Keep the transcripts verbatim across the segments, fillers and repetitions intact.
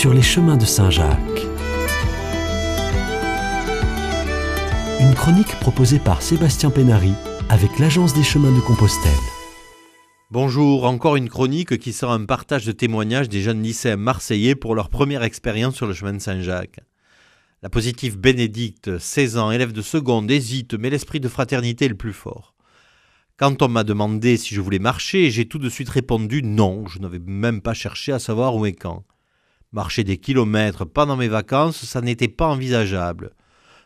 sur les chemins de Saint-Jacques. Une chronique proposée par Sébastien Pénary avec l'Agence des chemins de Compostelle. Bonjour, encore une chronique qui sera un partage de témoignages des jeunes lycéens marseillais pour leur première expérience sur le chemin de Saint-Jacques. La positive Bénédicte, seize ans, élève de seconde, hésite, mais l'esprit de fraternité est le plus fort. Quand on m'a demandé si je voulais marcher, j'ai tout de suite répondu non, je n'avais même pas cherché à savoir où et quand. Marcher des kilomètres pendant mes vacances, ça n'était pas envisageable.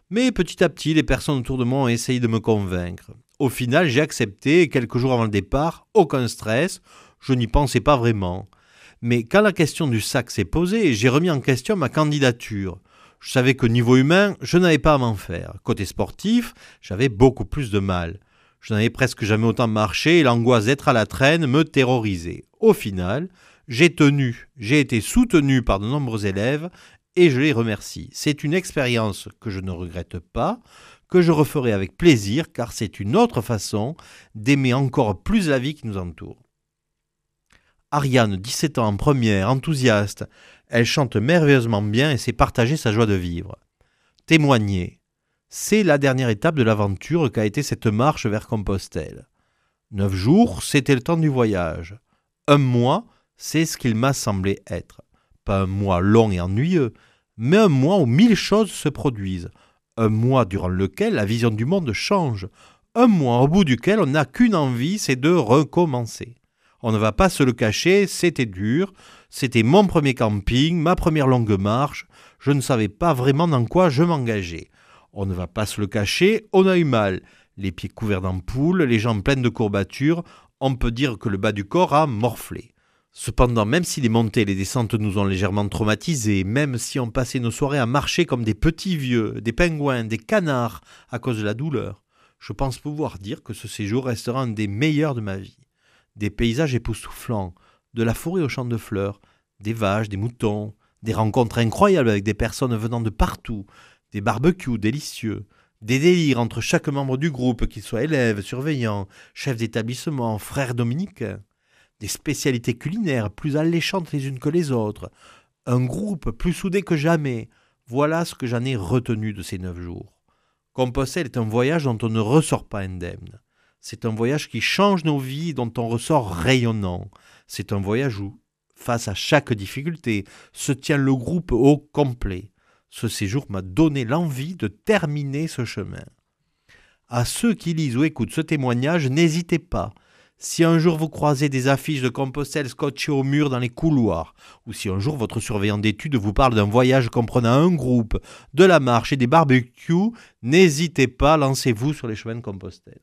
Mais petit à petit, les personnes autour de moi ont essayé de me convaincre. Au final, j'ai accepté et quelques jours avant le départ, aucun stress, je n'y pensais pas vraiment. Mais quand la question du sac s'est posée, j'ai remis en question ma candidature. Je savais que niveau humain, je n'avais pas à m'en faire. Côté sportif, j'avais beaucoup plus de mal. Je n'avais presque jamais autant marché et l'angoisse d'être à la traîne me terrorisait. Au final, j'ai tenu, j'ai été soutenu par de nombreux élèves et je les remercie. C'est une expérience que je ne regrette pas, que je referai avec plaisir, car c'est une autre façon d'aimer encore plus la vie qui nous entoure. Ariane, dix-sept ans, en première, enthousiaste. Elle chante merveilleusement bien et sait partager sa joie de vivre. Témoigner, c'est la dernière étape de l'aventure qu'a été cette marche vers Compostelle. Neuf jours, c'était le temps du voyage. Un mois, c'est ce qu'il m'a semblé être. Pas un mois long et ennuyeux, mais un mois où mille choses se produisent. Un mois durant lequel la vision du monde change. Un mois au bout duquel on n'a qu'une envie, c'est de recommencer. On ne va pas se le cacher, c'était dur. C'était mon premier camping, ma première longue marche. Je ne savais pas vraiment dans quoi je m'engageais. On ne va pas se le cacher, on a eu mal. Les pieds couverts d'ampoules, les jambes pleines de courbatures. On peut dire que le bas du corps a morflé. Cependant, même si les montées et les descentes nous ont légèrement traumatisés, même si on passait nos soirées à marcher comme des petits vieux, des pingouins, des canards, à cause de la douleur, je pense pouvoir dire que ce séjour restera un des meilleurs de ma vie. Des paysages époustouflants, de la forêt aux champs de fleurs, des vaches, des moutons, des rencontres incroyables avec des personnes venant de partout, des barbecues délicieux, des délires entre chaque membre du groupe, qu'ils soient élèves, surveillants, chefs d'établissement, frères dominicains. Des spécialités culinaires plus alléchantes les unes que les autres, un groupe plus soudé que jamais, voilà ce que j'en ai retenu de ces neuf jours. Compostelle est un voyage dont on ne ressort pas indemne. C'est un voyage qui change nos vies, dont on ressort rayonnant. C'est un voyage où, face à chaque difficulté, se tient le groupe au complet. Ce séjour m'a donné l'envie de terminer ce chemin. À ceux qui lisent ou écoutent ce témoignage, n'hésitez pas. Si un jour vous croisez des affiches de Compostelle scotchées au mur dans les couloirs, ou si un jour votre surveillant d'études vous parle d'un voyage comprenant un groupe, de la marche et des barbecues, n'hésitez pas, lancez-vous sur les chemins de Compostelle.